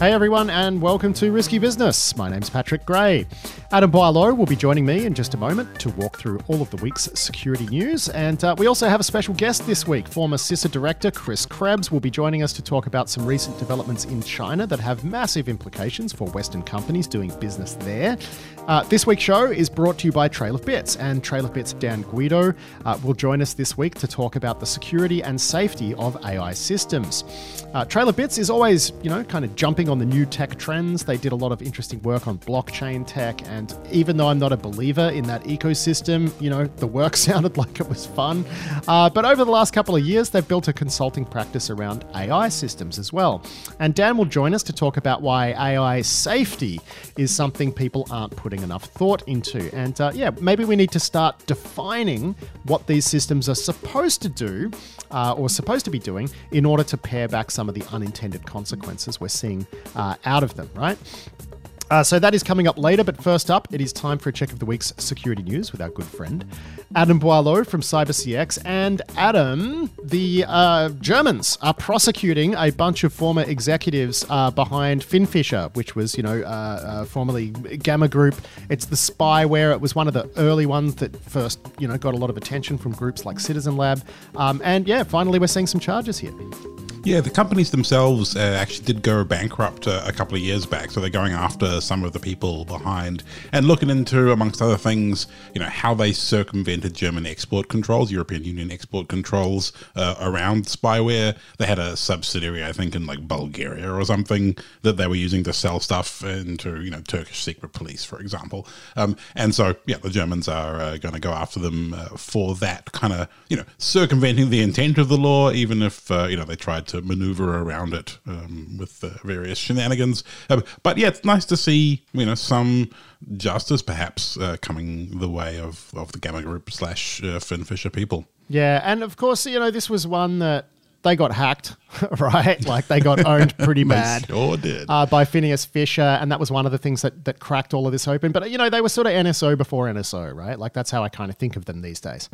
Hey everyone, and welcome to Risky Business. My name's Patrick Gray. Adam Boileau will be joining me in just a moment to walk through all of the week's security news. And we also have a special guest this week. Former CISA Director Chris Krebs will be joining us to talk about some recent developments in China that have massive implications for Western companies doing business there. This week's show is brought to you by Trail of Bits, and Trail of Bits' Dan Guido will join us this week to talk about the security and safety of AI systems. Trail of Bits is always, kind of jumping on the new tech trends. They did a lot of interesting work on blockchain tech, and even though I'm not a believer in that ecosystem, the work sounded like it was fun. But over the last couple of years, they've built a consulting practice around AI systems as well. And Dan will join us to talk about why AI safety is something people aren't putting enough thought into. And maybe we need to start defining what these systems are supposed to do or supposed to be doing in order to pare back some of the unintended consequences we're seeing out of them, right? So that is coming up later, but first up, it is time for a check of the week's security news with our good friend, Adam Boileau from CyberCX. And Adam, the Germans are prosecuting a bunch of former executives behind FinFisher, which was, formerly Gamma Group. It's the spyware. It was one of the early ones that first, got a lot of attention from groups like Citizen Lab. Finally, we're seeing some charges here. Yeah, the companies themselves actually did go bankrupt a couple of years back, so they're going after some of the people behind and looking into, amongst other things, how they circumvented German export controls, European Union export controls around spyware. They had a subsidiary, I think, in Bulgaria or something that they were using to sell stuff into, Turkish secret police, for example. The Germans are going to go after them for that kind of, circumventing the intent of the law, even if, they tried to maneuver around it with the various shenanigans. But yeah, it's nice to see, some justice perhaps coming the way of the Gamma Group / FinFisher people. Yeah, and of course, this was one that they got hacked, right? They got owned pretty bad. Sure did. By Phineas Fisher, and that was one of the things that cracked all of this open. But, they were sort of NSO before NSO, right? That's how I kind of think of them these days.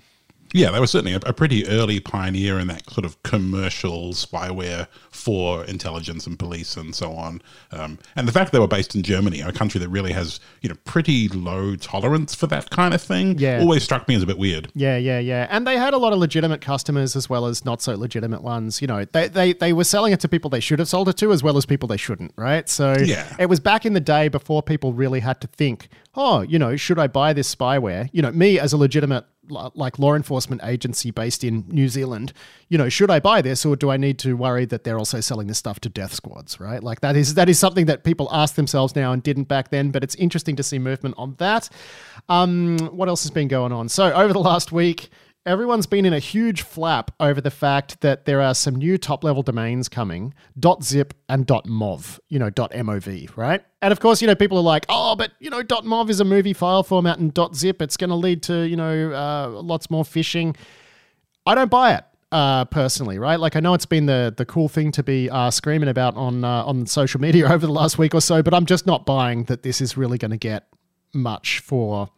Yeah, they were certainly a pretty early pioneer in that sort of commercial spyware for intelligence and police and so on. And the fact they were based in Germany, a country that really has, pretty low tolerance for that kind of thing, always struck me as a bit weird. Yeah. And they had a lot of legitimate customers as well as not so legitimate ones. They were selling it to people they should have sold it to as well as people they shouldn't, right? So it was back in the day before people really had to think, should I buy this spyware? Me as a legitimate law enforcement agency based in New Zealand, should I buy this or do I need to worry that they're also selling this stuff to death squads, right? That is something that people ask themselves now and didn't back then, but it's interesting to see movement on that. What else has been going on? So over the last week, everyone's been in a huge flap over the fact that there are some new top-level domains coming, .zip and .mov, .mov, right? And of course, people are like, oh, but, .mov is a movie file format and .zip, it's going to lead to, lots more phishing. I don't buy it. Personally, right? I know it's been the cool thing to be screaming about on social media over the last week or so, but I'm just not buying that this is really going to get much for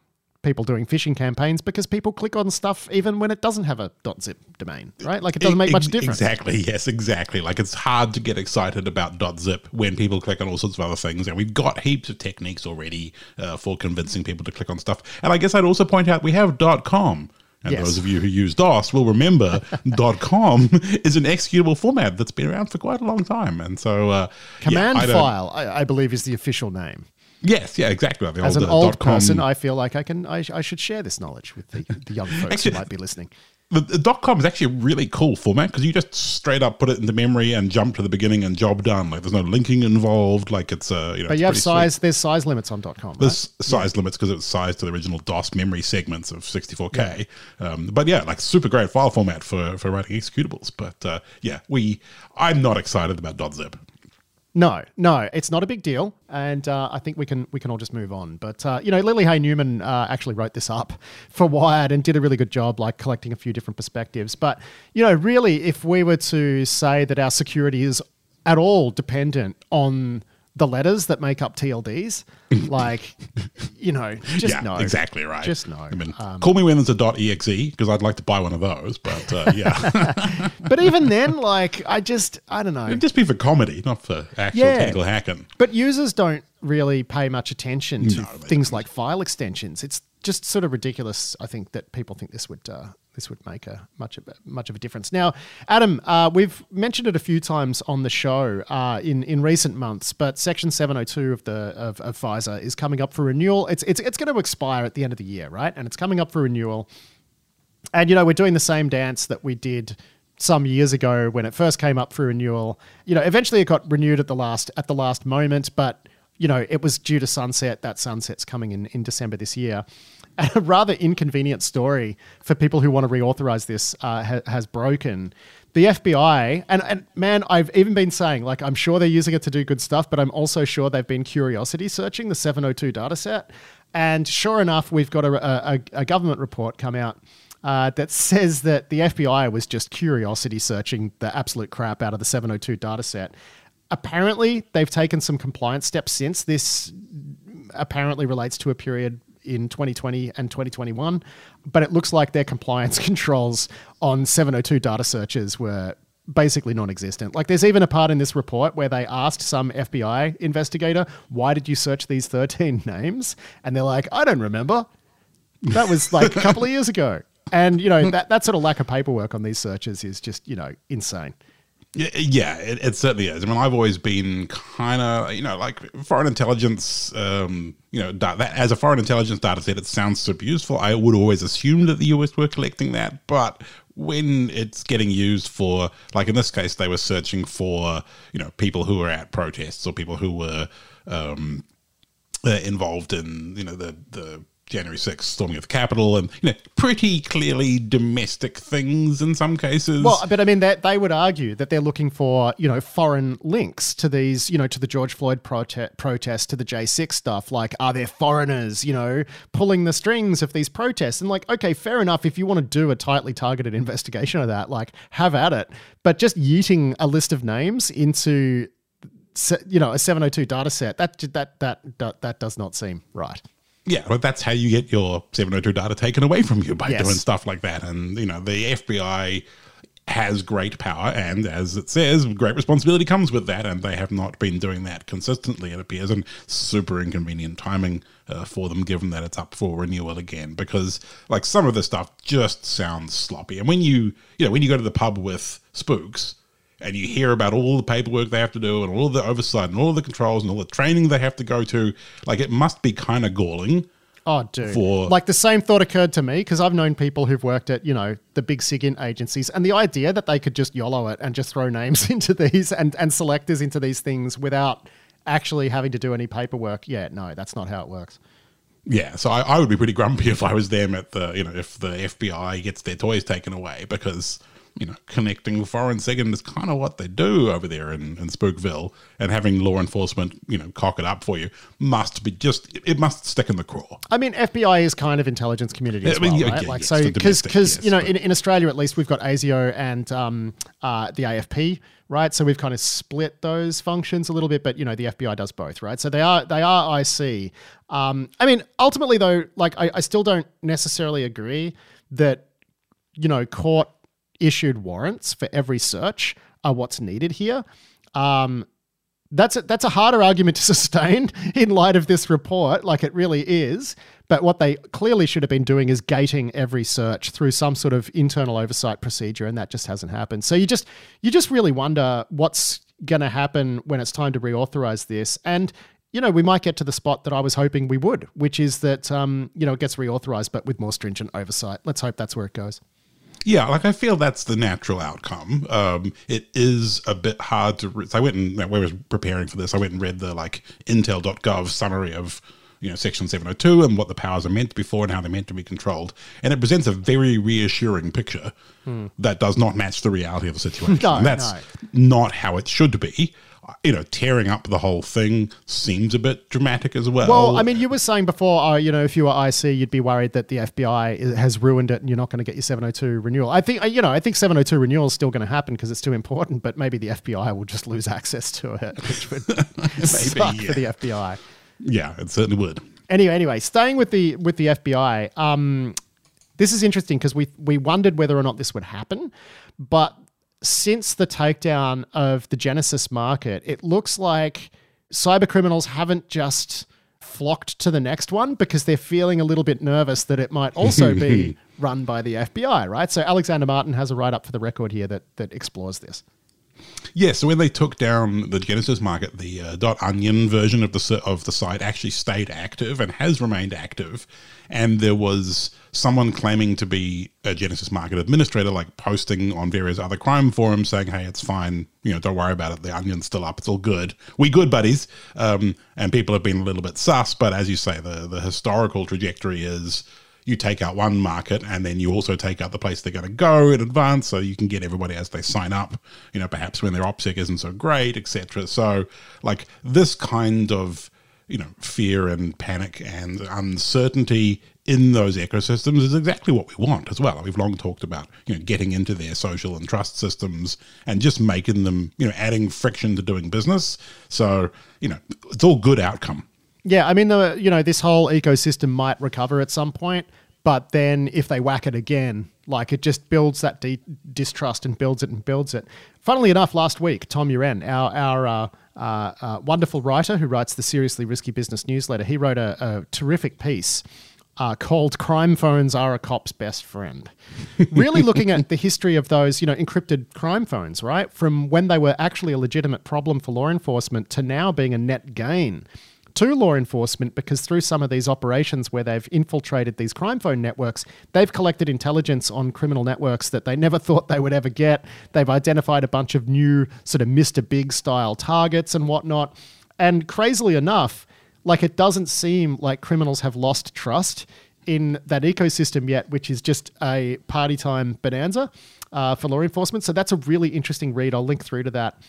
people doing phishing campaigns because people click on stuff even when it doesn't have a .zip domain, right? It doesn't make much difference. Exactly, yes, exactly. It's hard to get excited about .zip when people click on all sorts of other things, and we've got heaps of techniques already for convincing people to click on stuff. And I guess I'd also point out we have .com. And yes, those of you who use DOS will remember .com is an executable format that's been around for quite a long time. And so Command file, I believe, is the official name. Yes, yeah, exactly. As an old person, I feel like I should share this knowledge with the young folks who might be listening. The .com is actually a really cool format because you just straight up put it into memory and jump to the beginning and job done. There's no linking involved. It's But you have size. Sweet. There's size limits on .com. There's size limits because it's sized to the original DOS memory segments of 64K. Yeah. Super great file format for writing executables. But I'm not excited about .zip. No, it's not a big deal, and I think we can all just move on. But Lily Hay Newman actually wrote this up for Wired and did a really good job, collecting a few different perspectives. But really, if we were to say that our security is at all dependent on the letters that make up TLDs, like, you know, just no. Exactly right. Just no. I mean, call me when there's a .exe because I'd like to buy one of those, but yeah. But even then, like, I don't know. It'd just be for comedy, not for actual technical hacking. But users don't really pay much attention to things like file extensions. It's just sort of ridiculous, I think, that people think this would make much of a difference. Now, Adam, we've mentioned it a few times on the show in recent months, but Section 702 of FISA is coming up for renewal. It's going to expire at the end of the year, right? And it's coming up for renewal. And, you know, we're doing the same dance that we did some years ago when it first came up for renewal. You know, eventually it got renewed at the last moment, but, you know, it was due to sunset. That sunset's coming in December this year. A rather inconvenient story for people who want to reauthorize this has broken. The FBI, and man, I've even been saying, like, I'm sure they're using it to do good stuff, but I'm also sure they've been curiosity searching the 702 data set. And sure enough, we've got a government report come out that says that the FBI was just curiosity searching the absolute crap out of the 702 data set. Apparently, they've taken some compliance steps since. This apparently relates to a period in 2020 and 2021, but it looks like their compliance controls on 702 data searches were basically non-existent. Like, there's even a part in this report where they asked some FBI investigator, why did you search these 13 names? And they're like, I don't remember. That was like a couple of years ago. And, you know, that sort of lack of paperwork on these searches is just, you know, insane. Yeah, it certainly is. I mean, I've always been kind of, you know, like foreign intelligence, you know, that as a foreign intelligence data set, it sounds super useful. I would always assume that the US were collecting that, but when it's getting used for, like in this case, they were searching for, you know, people who were at protests or people who were involved in, you know, the January 6th storming of the Capitol and, you know, pretty clearly domestic things in some cases. Well, but I mean, they would argue that they're looking for, you know, foreign links to these, you know, to the George Floyd protest, to the J6 stuff. Like, are there foreigners, you know, pulling the strings of these protests? And like, okay, fair enough. If you want to do a tightly targeted investigation of that, like, have at it. But just yeeting a list of names into, you know, a 702 data set, that does not seem right. Yeah, but that's how you get your 702 data taken away from you by doing stuff like that. And, you know, the FBI has great power and, as it says, great responsibility comes with that. And they have not been doing that consistently, it appears, and super inconvenient timing for them, given that it's up for renewal again. Because, like, some of the stuff just sounds sloppy. And when you go to the pub with spooks and you hear about all the paperwork they have to do and all the oversight and all the controls and all the training they have to go to, like, it must be kind of galling. Oh, dude. Like, the same thought occurred to me because I've known people who've worked at, you know, the big SIGINT agencies, and the idea that they could just YOLO it and just throw names into these and selectors into these things without actually having to do any paperwork. Yeah, no, that's not how it works. Yeah, so I would be pretty grumpy if I was them at the, you know, if the FBI gets their toys taken away because, you know, connecting foreign SIGINT is kind of what they do over there in Spookville, and having law enforcement, you know, cock it up for you must be just, it must stick in the craw. I mean, FBI is kind of intelligence community as well, right? Yeah, like, so, because you know, in Australia at least, we've got ASIO and the AFP, right? So we've kind of split those functions a little bit, but, you know, the FBI does both, right? So they are IC. I mean, ultimately though, like, I still don't necessarily agree that, you know, court issued warrants for every search are what's needed here. That's a harder argument to sustain in light of this report, like it really is. But what they clearly should have been doing is gating every search through some sort of internal oversight procedure, and that just hasn't happened. So you just really wonder what's going to happen when it's time to reauthorize this. And, you know, we might get to the spot that I was hoping we would, which is that, you know, it gets reauthorized, but with more stringent oversight. Let's hope that's where it goes. Yeah, like, I feel that's the natural outcome. It is a bit hard to so I went and, when I was preparing for this, I went and read the, like, intel.gov summary of, you know, Section 702 and what the powers are meant to be for and how they're meant to be controlled. And it presents a very reassuring picture that does not match the reality of the situation. No, and that's not how it should be. you know, tearing up the whole thing seems a bit dramatic as well. Well, I mean, you were saying before, you know, if you were IC, you'd be worried that the FBI has ruined it and you're not going to get your 702 renewal. I think, you know, I think 702 renewal is still going to happen because it's too important, but maybe the FBI will just lose access to it, which would suck for the FBI. Yeah, it certainly would. Anyway, staying with the FBI, this is interesting because we wondered whether or not this would happen, but since the takedown of the Genesis Market, it looks like cyber criminals haven't just flocked to the next one because they're feeling a little bit nervous that it might also be run by the FBI, right? So Alexander Martin has a write-up for the Record here that explores this. Yeah, so when they took down the Genesis Market, the .onion version of the site actually stayed active and has remained active. And there was someone claiming to be a Genesis Market administrator, like posting on various other crime forums saying, hey, it's fine, you know, don't worry about it, the onion's still up, it's all good. We good, buddies. And people have been a little bit sus, but as you say, the historical trajectory is you take out one market and then you also take out the place they're going to go in advance so you can get everybody as they sign up, you know, perhaps when their OPSEC isn't so great, etc. So, like, this kind of, you know, fear and panic and uncertainty in those ecosystems is exactly what we want as well. We've long talked about, you know, getting into their social and trust systems and just making them, you know, adding friction to doing business. So, you know, it's all good outcome. Yeah, I mean, you know, this whole ecosystem might recover at some point, but then if they whack it again, like, it just builds that distrust and builds it and builds it. Funnily enough, last week, Tom Uren, our wonderful writer who writes the Seriously Risky Business newsletter, he wrote a terrific piece called Crime Phones Are a Cop's Best Friend. Really looking at the history of those, you know, encrypted crime phones, right? From when they were actually a legitimate problem for law enforcement to now being a net gain to law enforcement, because through some of these operations where they've infiltrated these crime phone networks, they've collected intelligence on criminal networks that they never thought they would ever get. They've identified a bunch of new sort of Mr. Big style targets and whatnot. And crazily enough, like, it doesn't seem like criminals have lost trust in that ecosystem yet, which is just a party time bonanza for law enforcement. So that's a really interesting read. I'll link through to that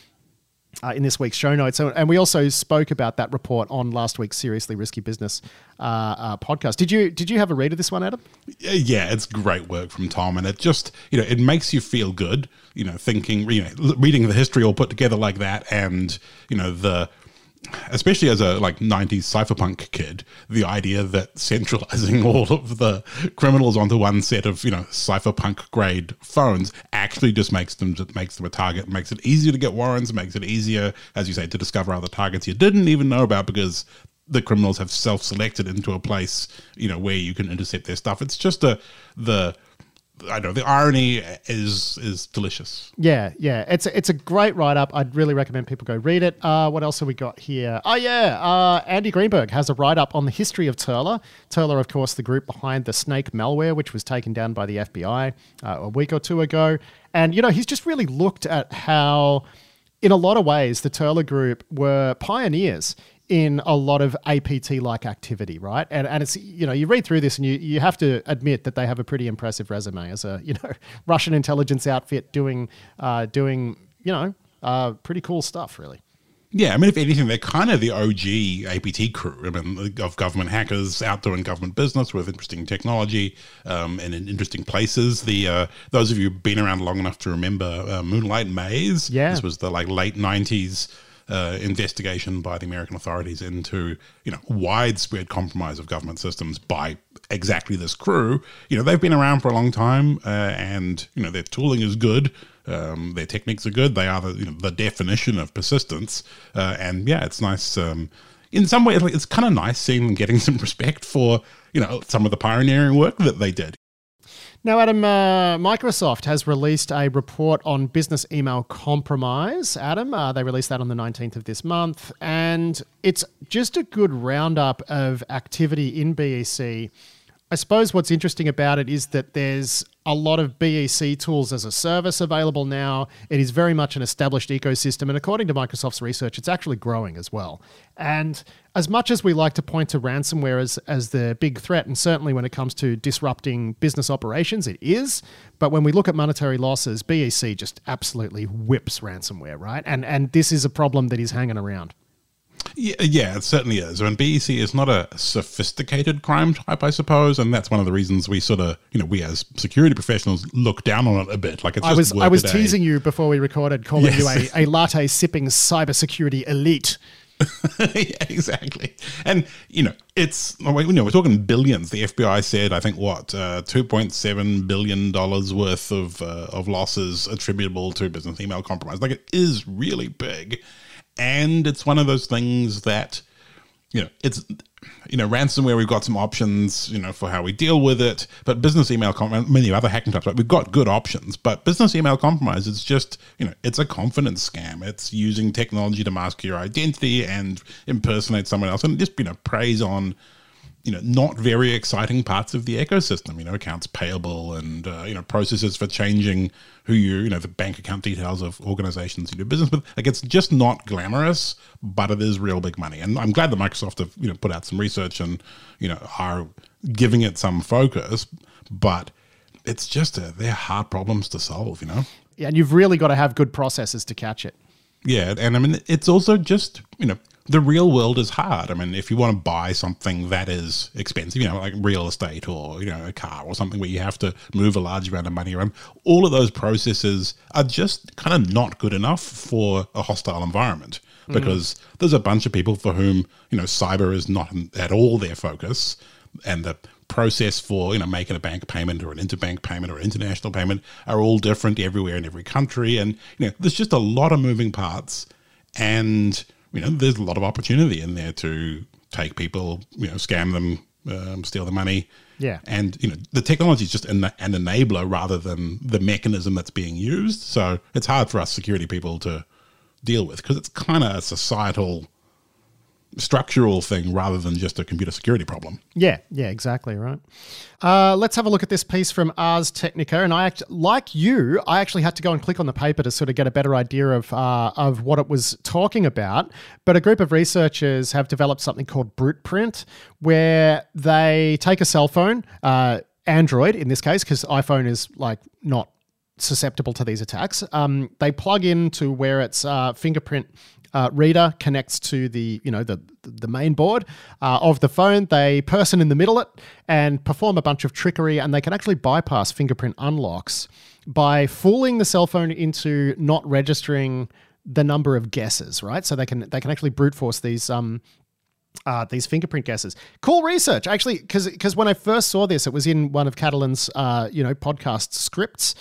in this week's show notes. And we also spoke about that report on last week's Seriously Risky Business podcast. Did you have a read of this one, Adam? Yeah, it's great work from Tom. And it just, you know, it makes you feel good, you know, thinking, you know, reading the history all put together like that. And, you know, especially as a, like, 90s cypherpunk kid, the idea that centralizing all of the criminals onto one set of, you know, cypherpunk grade phones actually just makes them a target, makes it easier to get warrants, makes it easier, as you say, to discover other targets you didn't even know about because the criminals have self-selected into a place, you know, where you can intercept their stuff. It's just I don't know, the irony is delicious. Yeah. It's a great write-up. I'd really recommend people go read it. What else have we got here? Oh, yeah. Andy Greenberg has a write-up on the history of Turla. Turla, of course, the group behind the Snake malware, which was taken down by the FBI a week or two ago. And, you know, he's just really looked at how, in a lot of ways, the Turla group were pioneers in a lot of APT-like activity, right? And it's, you know, you read through this and you have to admit that they have a pretty impressive resume as a, you know, Russian intelligence outfit doing you know, pretty cool stuff, really. Yeah, I mean, if anything, they're kind of the OG APT crew, I mean, of government hackers out doing government business with interesting technology and in interesting places. Those of you who've been around long enough to remember Moonlight Maze. Yeah. This was the, like, late 90s investigation by the American authorities into, you know, widespread compromise of government systems by exactly this crew. You know, they've been around for a long time, and, you know, their tooling is good, their techniques are good. They are the, you know, the definition of persistence, and yeah, it's nice. In some way, it's kind of nice seeing them getting some respect for, you know, some of the pioneering work that they did. Now, Adam, Microsoft has released a report on business email compromise. Adam, they released that on the 19th of this month, and it's just a good roundup of activity in BEC I suppose what's interesting about it is that there's a lot of BEC tools as a service available now. It is very much an established ecosystem, and according to Microsoft's research, it's actually growing as well. And as much as we like to point to ransomware as the big threat, and certainly when it comes to disrupting business operations, it is. But when we look at monetary losses, BEC just absolutely whips ransomware, right? And this is a problem that is hanging around. Yeah, it certainly is. I mean, BEC is not a sophisticated crime type, I suppose, and that's one of the reasons we sort of, you know, we as security professionals look down on it a bit. Like, it's I was teasing you before we recorded, calling you a latte-sipping cybersecurity elite. Yeah, exactly. And, you know, it's, you know, we're talking billions. The FBI said, I think, what, $2.7 billion worth of losses attributable to business email compromise. Like, it is really big. And it's one of those things that, you know, it's, you know, ransomware, we've got some options, you know, for how we deal with it. But business email compromise, many other hacking types, like, we've got good options. But business email compromise is just, you know, it's a confidence scam. It's using technology to mask your identity and impersonate someone else, and just, you know, preys on, you know, not very exciting parts of the ecosystem, you know, accounts payable and, you know, processes for changing who you know, the bank account details of organizations you do business with. Like, it's just not glamorous, but it is real big money. And I'm glad that Microsoft have, you know, put out some research and, you know, are giving it some focus, but it's just, they're hard problems to solve, you know? Yeah, and you've really got to have good processes to catch it. Yeah, and I mean, it's also just, you know, the real world is hard. I mean, if you want to buy something that is expensive, you know, like real estate or, you know, a car or something where you have to move a large amount of money around, all of those processes are just kind of not good enough for a hostile environment, because there's a bunch of people for whom, you know, cyber is not at all their focus, and the process for, you know, making a bank payment or an interbank payment or an international payment are all different everywhere in every country. And, you know, there's just a lot of moving parts, and, you know, there's a lot of opportunity in there to take people, you know, scam them, steal the money. Yeah. And, you know, the technology is just an enabler rather than the mechanism that's being used. So it's hard for us security people to deal with, because it's kind of a societal structural thing rather than just a computer security problem. Yeah, yeah, exactly right. Let's have a look at this piece from Ars Technica, and I actually had to go and click on the paper to sort of get a better idea of what it was talking about. But a group of researchers have developed something called Brute Print, where they take a cell phone, Android in this case, because iPhone is like not susceptible to these attacks. They plug into where its fingerprint reader connects to the, you know, the main board of the phone. They person in the middle it and perform a bunch of trickery, and they can actually bypass fingerprint unlocks by fooling the cell phone into not registering the number of guesses, right? So they can actually brute force these fingerprint guesses. Cool research, actually, because when I first saw this, it was in one of Catalan's you know, podcast scripts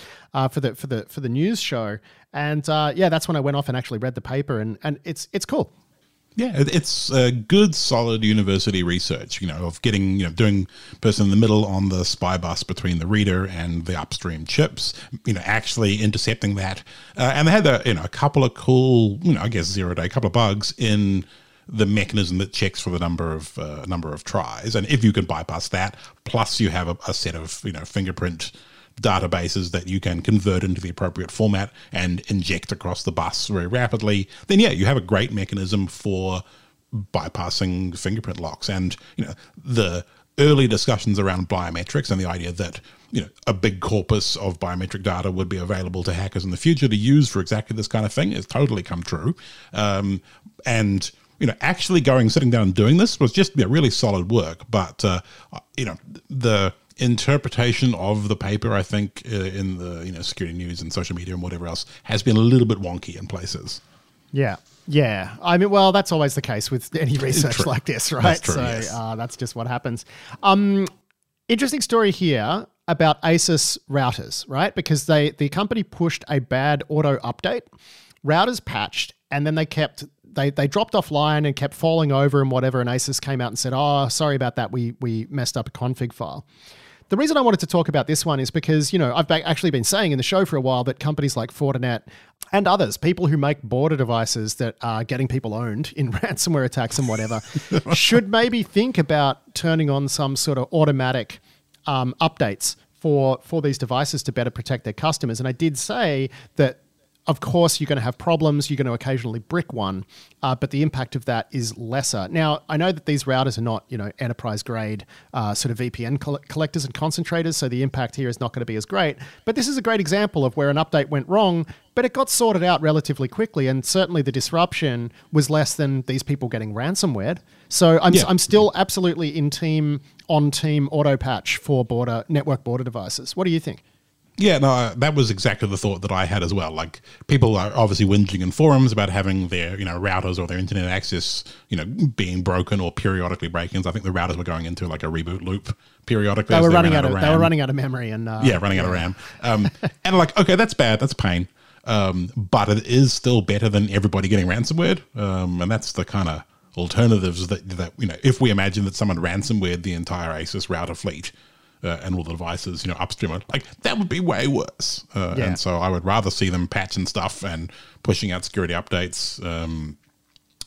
for the news show. And yeah, that's when I went off and actually read the paper, and it's cool. Yeah, it's a good, solid university research, you know, of getting, you know, doing person in the middle on the spy bus between the reader and the upstream chips, you know, actually intercepting that. And they had a couple of cool, you know, I guess zero-day, couple of bugs in the mechanism that checks for the number of tries. And if you can bypass that, plus you have a set of, you know, fingerprint databases that you can convert into the appropriate format and inject across the bus very rapidly, then yeah, you have a great mechanism for bypassing fingerprint locks. And, you know, the early discussions around biometrics and the idea that, you know, a big corpus of biometric data would be available to hackers in the future to use for exactly this kind of thing has totally come true. And, you know, actually sitting down and doing this was just, you know, really solid work. But, you know, the interpretation of the paper, I think, in the, you know, security news and social media and whatever else, has been a little bit wonky in places. Yeah. Yeah. I mean, well, that's always the case with any research like this, right? That's true, so that's just what happens. Interesting story here about ASUS routers, right? Because the company pushed a bad auto update, routers patched, and then they dropped offline and kept falling over and whatever, and ASUS came out and said, oh, sorry about that, we messed up a config file. The reason I wanted to talk about this one is because, you know, I've actually been saying in the show for a while that companies like Fortinet and others, people who make border devices that are getting people owned in ransomware attacks and whatever, should maybe think about turning on some sort of automatic updates for these devices to better protect their customers. And I did say that, of course, you're going to have problems. You're going to occasionally brick one, but the impact of that is lesser. Now, I know that these routers are not, enterprise-grade sort of VPN collectors and concentrators, so the impact here is not going to be as great. But this is a great example of where an update went wrong, but it got sorted out relatively quickly, and certainly the disruption was less than these people getting ransomware. So I'm still absolutely on team auto patch for network border devices. What do you think? Yeah, no, that was exactly the thought that I had as well. Like, people are obviously whinging in forums about having their, routers or their internet access, being broken or periodically break-ins. I think the routers were going into like a reboot loop periodically. They were running out of memory and running out of RAM. And like, okay, that's bad, that's pain, but it is still better than everybody getting ransomware. And that's the kind of alternatives that if we imagine that someone ransomwared the entire ASUS router fleet. And all the devices, upstream, like that would be way worse. And so I would rather see them patching stuff and pushing out security updates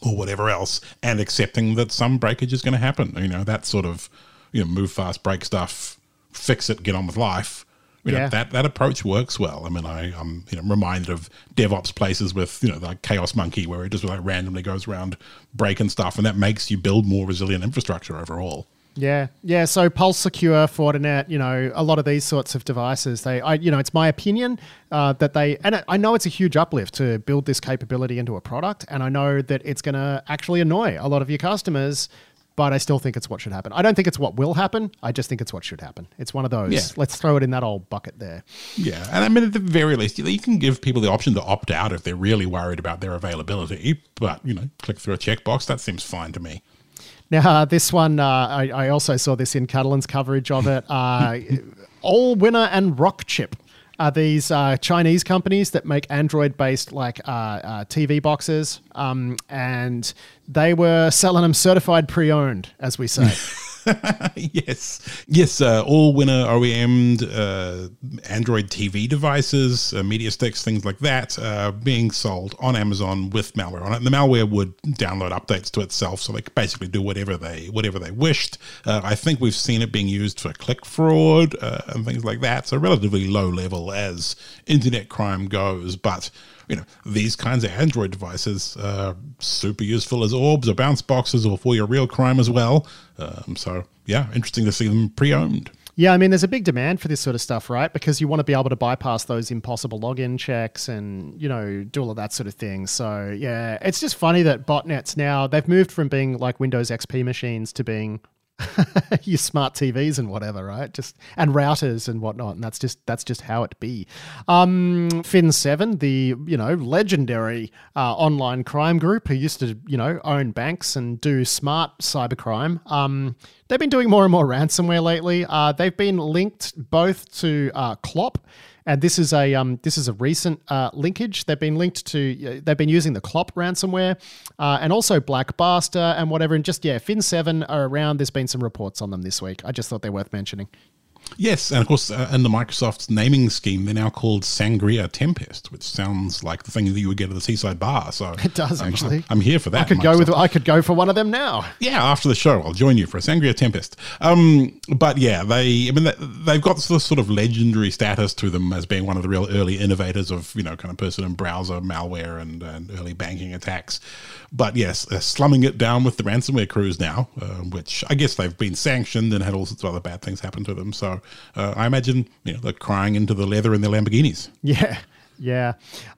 or whatever else, and accepting that some breakage is going to happen. That sort of, move fast, break stuff, fix it, get on with life. That approach works well. I mean, I'm reminded of DevOps places with like Chaos Monkey, where it just like randomly goes around breaking stuff, and that makes you build more resilient infrastructure overall. Yeah. So Pulse Secure, Fortinet, a lot of these sorts of devices, it's my opinion that I know it's a huge uplift to build this capability into a product, and I know that it's going to actually annoy a lot of your customers, but I still think it's what should happen. I don't think it's what will happen. I just think it's what should happen. It's one of those. Yeah. Let's throw it in that old bucket there. Yeah. And I mean, at the very least, you can give people the option to opt out if they're really worried about their availability, but, click through a checkbox. That seems fine to me. Now, this one, I also saw this in Catalan's coverage of it. Allwinner and Rockchip are these Chinese companies that make Android-based TV boxes, and they were selling them certified pre-owned, as we say. Yes. Allwinner OEM'd Android TV devices, media sticks, things like that, being sold on Amazon with malware on it. And the malware would download updates to itself, so they could basically do whatever they wished. I think we've seen it being used for click fraud and things like that. So relatively low level as internet crime goes, but. These kinds of Android devices are super useful as orbs or bounce boxes or for your real crime as well. So, interesting to see them pre-owned. Yeah, I mean, there's a big demand for this sort of stuff, right? Because you want to be able to bypass those impossible login checks and, do all of that sort of thing. So, yeah, it's just funny that botnets now, they've moved from being like Windows XP machines to being your smart TVs and whatever, right? And routers and whatnot, and that's just how it be. Fin7, the legendary online crime group who used to own banks and do smart cybercrime. They've been doing more and more ransomware lately. They've been linked both to Clop. And this is a recent linkage. They've been using the Clop ransomware, and also Black Basta and whatever. And Fin7 are around. There's been some reports on them this week. I just thought they're worth mentioning. Yes, and of course, under Microsoft's naming scheme, they're now called Sangria Tempest, which sounds like the thing that you would get at the seaside bar. So it does actually. I'm here for that. I could go for one of them now. Yeah, after the show, I'll join you for a Sangria Tempest. But yeah, they've got this sort of legendary status to them as being one of the real early innovators of kind of person and browser malware and early banking attacks. But yes, slumming it down with the ransomware crews now, which I guess they've been sanctioned and had all sorts of other bad things happen to them. So. I imagine they're crying into the leather in their Lamborghinis. Yeah.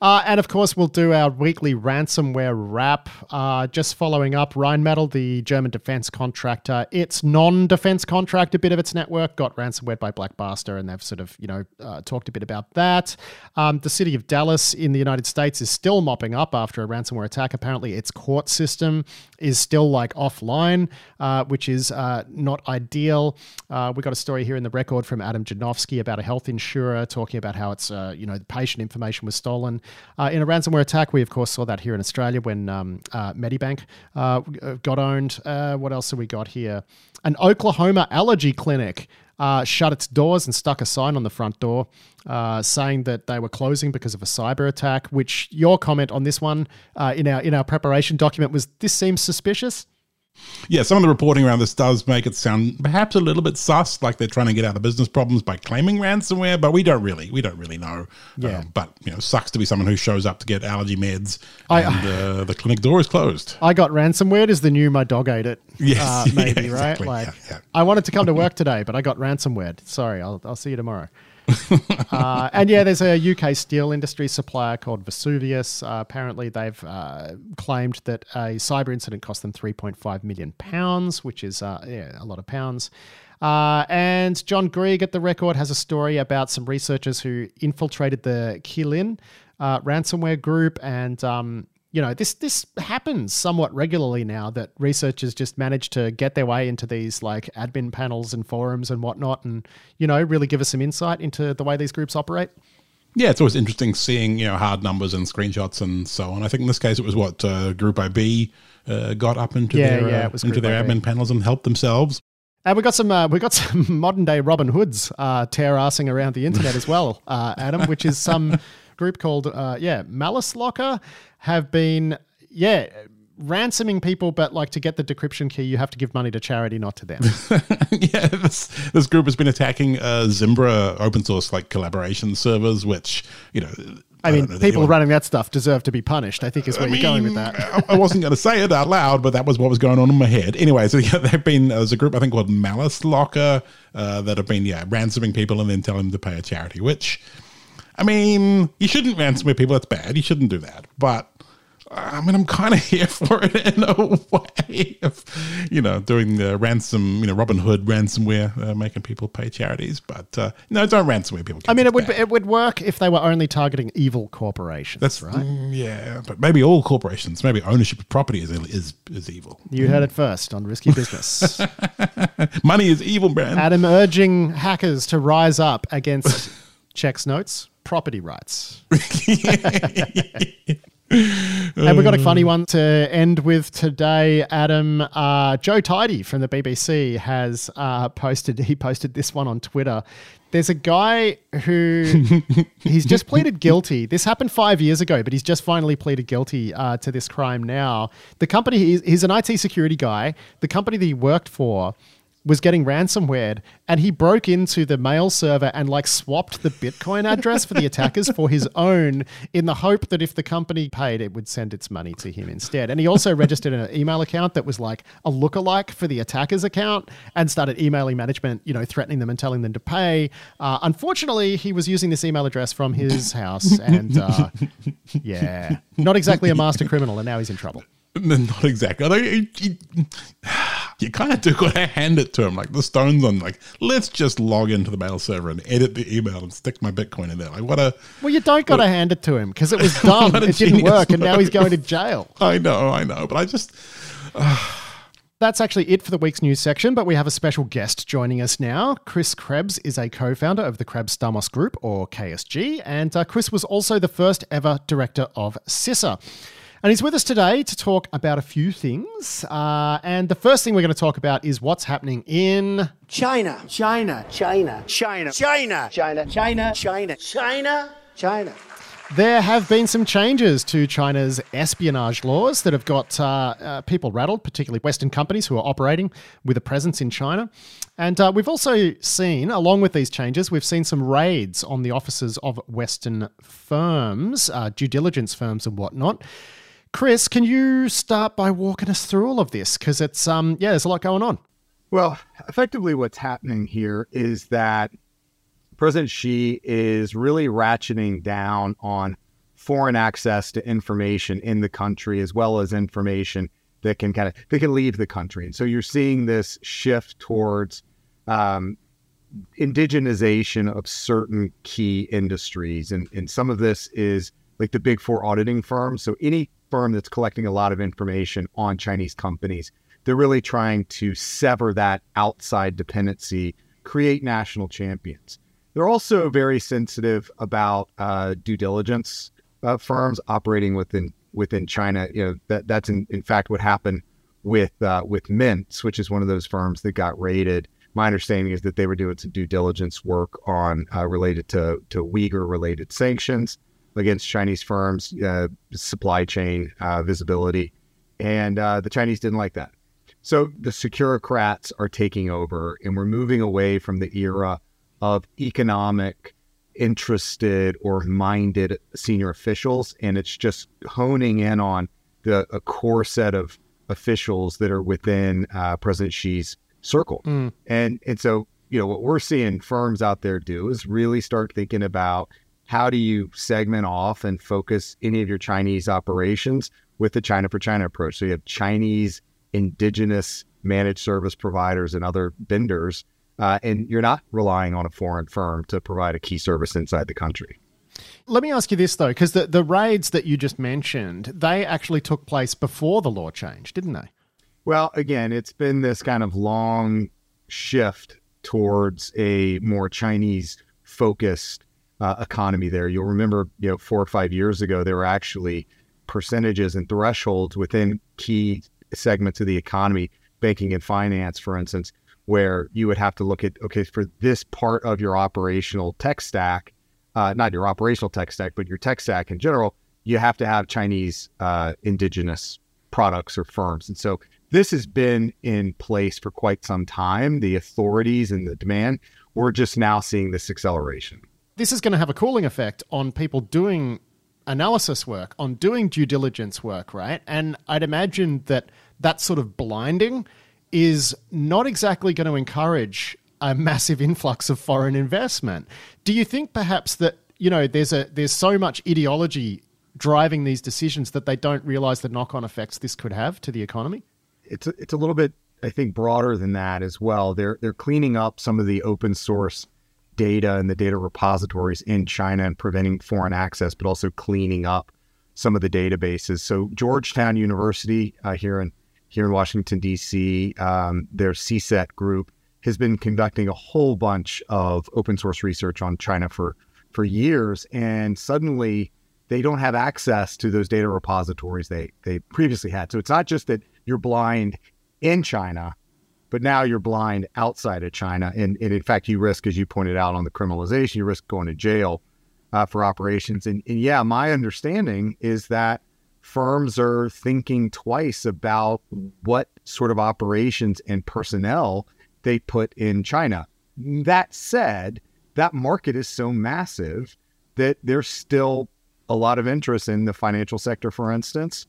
And of course, we'll do our weekly ransomware wrap. Just following up, Rheinmetall, the German defense contractor, its non-defense contractor, a bit of its network, got ransomware by Black Basta, and they've sort of, talked a bit about that. The city of Dallas in the United States is still mopping up after a ransomware attack. Apparently, its court system is still offline, which is not ideal. We got a story here in the record from Adam Janofsky about a health insurer talking about how it's, the patient information was stolen in a ransomware attack. We of course saw that here in Australia when Medibank got owned. What else have we got here? An Oklahoma allergy clinic shut its doors and stuck a sign on the front door saying that they were closing because of a cyber attack. Which your comment on this one in our preparation document was, this seems suspicious. Yeah, some of the reporting around this does make it sound perhaps a little bit sus, like they're trying to get out of business problems by claiming ransomware, but we don't really know. Yeah. But, you know, sucks to be someone who shows up to get allergy meds and the clinic door is closed. I got ransomware is the new my dog ate it. Yes. Maybe, yeah, exactly, right? Like, yeah. I wanted to come to work today, but I got ransomware. Sorry, I'll see you tomorrow. And yeah, there's a UK steel industry supplier called Vesuvius. Apparently they've claimed that a cyber incident cost them £3.5 million, which is a lot of pounds. And John Grieg at The Record has a story about some researchers who infiltrated the Qilin ransomware group. And you know, this happens somewhat regularly now, that researchers just manage to get their way into these like admin panels and forums and whatnot, and, you know, really give us some insight into the way these groups operate. Yeah, it's always interesting seeing, you know, hard numbers and screenshots and so on. I think in this case it was what Group IB got up into their admin panels and helped themselves. And we got some modern day Robin Hoods tear-assing around the internet as well, Adam, which is some group called Malice Locker, have been ransoming people, but like to get the decryption key you have to give money to charity, not to them. Yeah, this group has been attacking Zimbra open source like collaboration servers, which, you know, people running that stuff deserve to be punished, I think is where you're going with that. I wasn't going to say it out loud, but that was what was going on in my head. Anyway, so yeah, there's a group I think called Malice Locker that have been ransoming people and then telling them to pay a charity, which, I mean, you shouldn't ransomware people. That's bad. You shouldn't do that. But, I mean, I'm kind of here for it in a way of, you know, doing the Robin Hood ransomware, making people pay charities. But, no, don't ransomware people. I mean, it would work if they were only targeting evil corporations. That's right. Yeah, but maybe all corporations, maybe ownership of property is evil. You heard it first on Risky Business. Money is evil, Brand. Adam urging hackers to rise up against checks, notes, property rights. And we've got a funny one to end with today, Adam. Joe Tidy from the BBC has posted this one on Twitter. There's a guy who he's just pleaded guilty. This happened 5 years ago, but he's just finally pleaded guilty to this crime now. The company, he's an IT security guy. The company that he worked for was getting ransomwared, and he broke into the mail server and like swapped the Bitcoin address for the attackers for his own, in the hope that if the company paid, it would send its money to him instead. And he also registered an email account that was like a lookalike for the attacker's account, and started emailing management, you know, threatening them and telling them to pay. Unfortunately, he was using this email address from his house, and not exactly a master criminal, and now he's in trouble. Not exactly. Although you kind of do got to hand it to him. Like, the stone's on, like, let's just log into the mail server and edit the email and stick my Bitcoin in there. Like, what a... Well, you don't got to hand it to him, because it was dumb. It didn't work, and now he's going to jail. I know. But I just... That's actually it for the week's news section, but we have a special guest joining us now. Chris Krebs is a co-founder of the Krebs-Stamos Group, or KSG, and Chris was also the first ever director of CISA. And he's with us today to talk about a few things. And the first thing we're going to talk about is what's happening in... China. There have been some changes to China's espionage laws that have got people rattled, particularly Western companies who are operating with a presence in China. And we've also seen, along with these changes, we've seen some raids on the offices of Western firms, due diligence firms and whatnot. Chris, can you start by walking us through all of this? Because it's, there's a lot going on. Well, effectively what's happening here is that President Xi is really ratcheting down on foreign access to information in the country, as well as information that can leave the country. And so you're seeing this shift towards indigenization of certain key industries. And some of this is like the big four auditing firms. So any firm that's collecting a lot of information on Chinese companies, they're really trying to sever that outside dependency, create national champions. They're also very sensitive about due diligence firms operating within China. You know, that's in fact what happened with Mintz, which is one of those firms that got raided. My understanding is that they were doing some due diligence work on related to Uyghur related sanctions against Chinese firms, supply chain visibility, and the Chinese didn't like that. So the securocrats are taking over, and we're moving away from the era of economic interested or minded senior officials, and it's just honing in on a core set of officials that are within President Xi's circle. And so, you know, what we're seeing firms out there do is really start thinking about how do you segment off and focus any of your Chinese operations with the China for China approach. So you have Chinese indigenous managed service providers and other vendors, and you're not relying on a foreign firm to provide a key service inside the country. Let me ask you this, though, because the raids that you just mentioned, they actually took place before the law change, didn't they? Well, again, it's been this kind of long shift towards a more Chinese-focused economy there. You'll remember, 4 or 5 years ago, there were actually percentages and thresholds within key segments of the economy, banking and finance, for instance, where you would have to look at, okay, for this part of your operational tech stack, not your operational tech stack, but your tech stack in general, you have to have Chinese indigenous products or firms. And so this has been in place for quite some time, the authorities and the demand. We're just now seeing this acceleration. This is going to have a cooling effect on people doing analysis work, on doing due diligence work, right? And I'd imagine that that sort of blinding is not exactly going to encourage a massive influx of foreign investment. Do you think perhaps that, there's so much ideology driving these decisions that they don't realize the knock-on effects this could have to the economy? It's a little bit, I think, broader than that as well. They're cleaning up some of the open source data and the data repositories in China and preventing foreign access, but also cleaning up some of the databases. So Georgetown University here in Washington, D.C., their CSET group has been conducting a whole bunch of open source research on China for years, and suddenly they don't have access to those data repositories they previously had. So it's not just that you're blind in China, but now you're blind outside of China. And in fact, you risk, as you pointed out on the criminalization, you risk going to jail for operations. And yeah, my understanding is that firms are thinking twice about what sort of operations and personnel they put in China. That said, that market is so massive that there's still a lot of interest in the financial sector, for instance,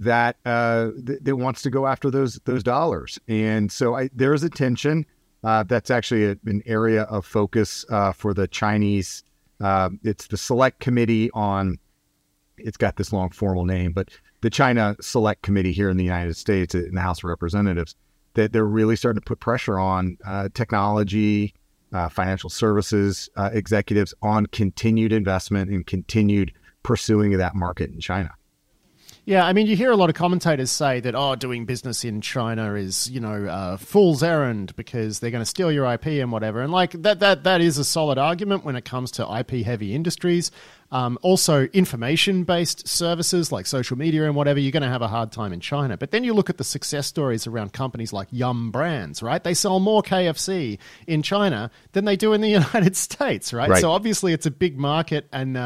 that wants to go after those dollars. And so there is a tension. That's actually an area of focus for the Chinese. It's the Select Committee on, it's got this long formal name, but the China Select Committee here in the United States in the House of Representatives, that they're really starting to put pressure on technology, financial services executives on continued investment and continued pursuing of that market in China. Yeah, I mean, you hear a lot of commentators say that, doing business in China is, fool's errand because they're going to steal your IP and whatever. And like that is a solid argument when it comes to IP-heavy industries. Also, information-based services like social media and whatever, you're going to have a hard time in China. But then you look at the success stories around companies like Yum Brands, right? They sell more KFC in China than they do in the United States, right? So obviously, it's a big market and,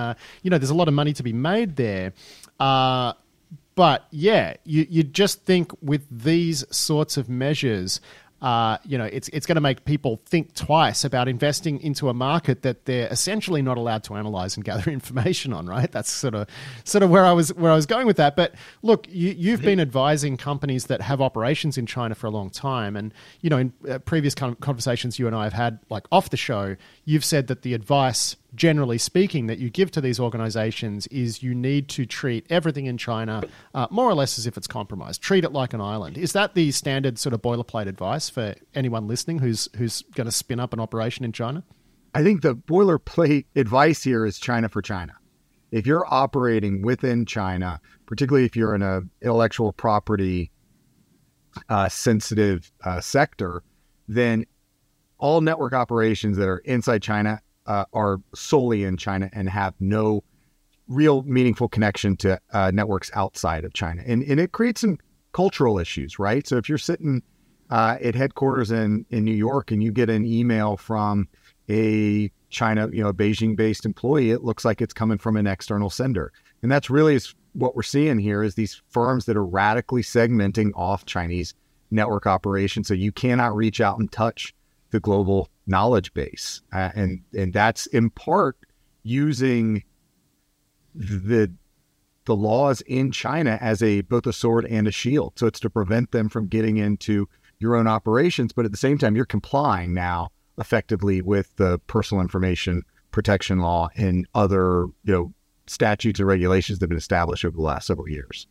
there's a lot of money to be made there. But yeah, you just think with these sorts of measures, it's going to make people think twice about investing into a market that they're essentially not allowed to analyze and gather information on, right? That's sort of where I was going with that. But look, you've been advising companies that have operations in China for a long time, and in previous conversations you and I have had, like off the show, you've said that the advice, generally speaking, that you give to these organizations is you need to treat everything in China more or less as if it's compromised. Treat it like an island. Is that the standard sort of boilerplate advice for anyone listening who's going to spin up an operation in China? I think the boilerplate advice here is China for China. If you're operating within China, particularly if you're in a intellectual property sensitive sector, then all network operations that are inside China are solely in China and have no real meaningful connection to networks outside of China. And it creates some cultural issues, right? So if you're sitting at headquarters in New York and you get an email from a China, Beijing-based employee, it looks like it's coming from an external sender. And that's really what we're seeing here is these firms that are radically segmenting off Chinese network operation. So you cannot reach out and touch the global knowledge base. And that's in part using the laws in China as both a sword and a shield. So it's to prevent them from getting into your own operations, but at the same time, you're complying now effectively with the personal information protection law and other, statutes and regulations that have been established over the last several years.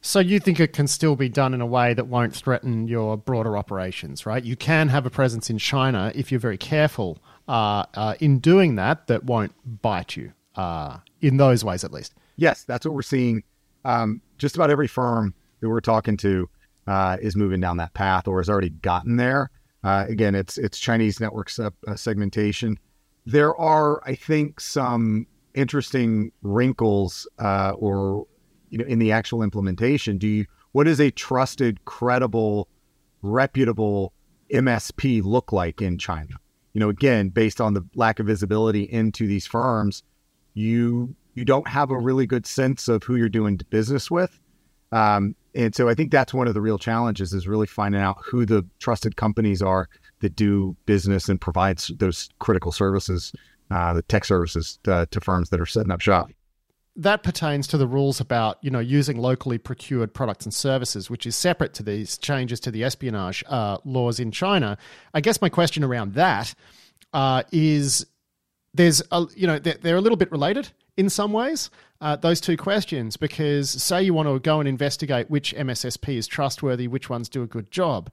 So you think it can still be done in a way that won't threaten your broader operations, right? You can have a presence in China if you're very careful in doing that, that won't bite you in those ways, at least. Yes, that's what we're seeing. Just about every firm that we're talking to is moving down that path or has already gotten there. Again, it's Chinese network segmentation. There are, I think, some interesting wrinkles in the actual implementation. What does a trusted, credible, reputable MSP look like in China? Again, based on the lack of visibility into these firms, you don't have a really good sense of who you're doing business with. And so I think that's one of the real challenges is really finding out who the trusted companies are that do business and provides those critical services, the tech services to firms that are setting up shop. That pertains to the rules about, using locally procured products and services, which is separate to these changes to the espionage laws in China. I guess my question around that is they're a little bit related in some ways, those two questions, because say you want to go and investigate which MSSP is trustworthy, which ones do a good job.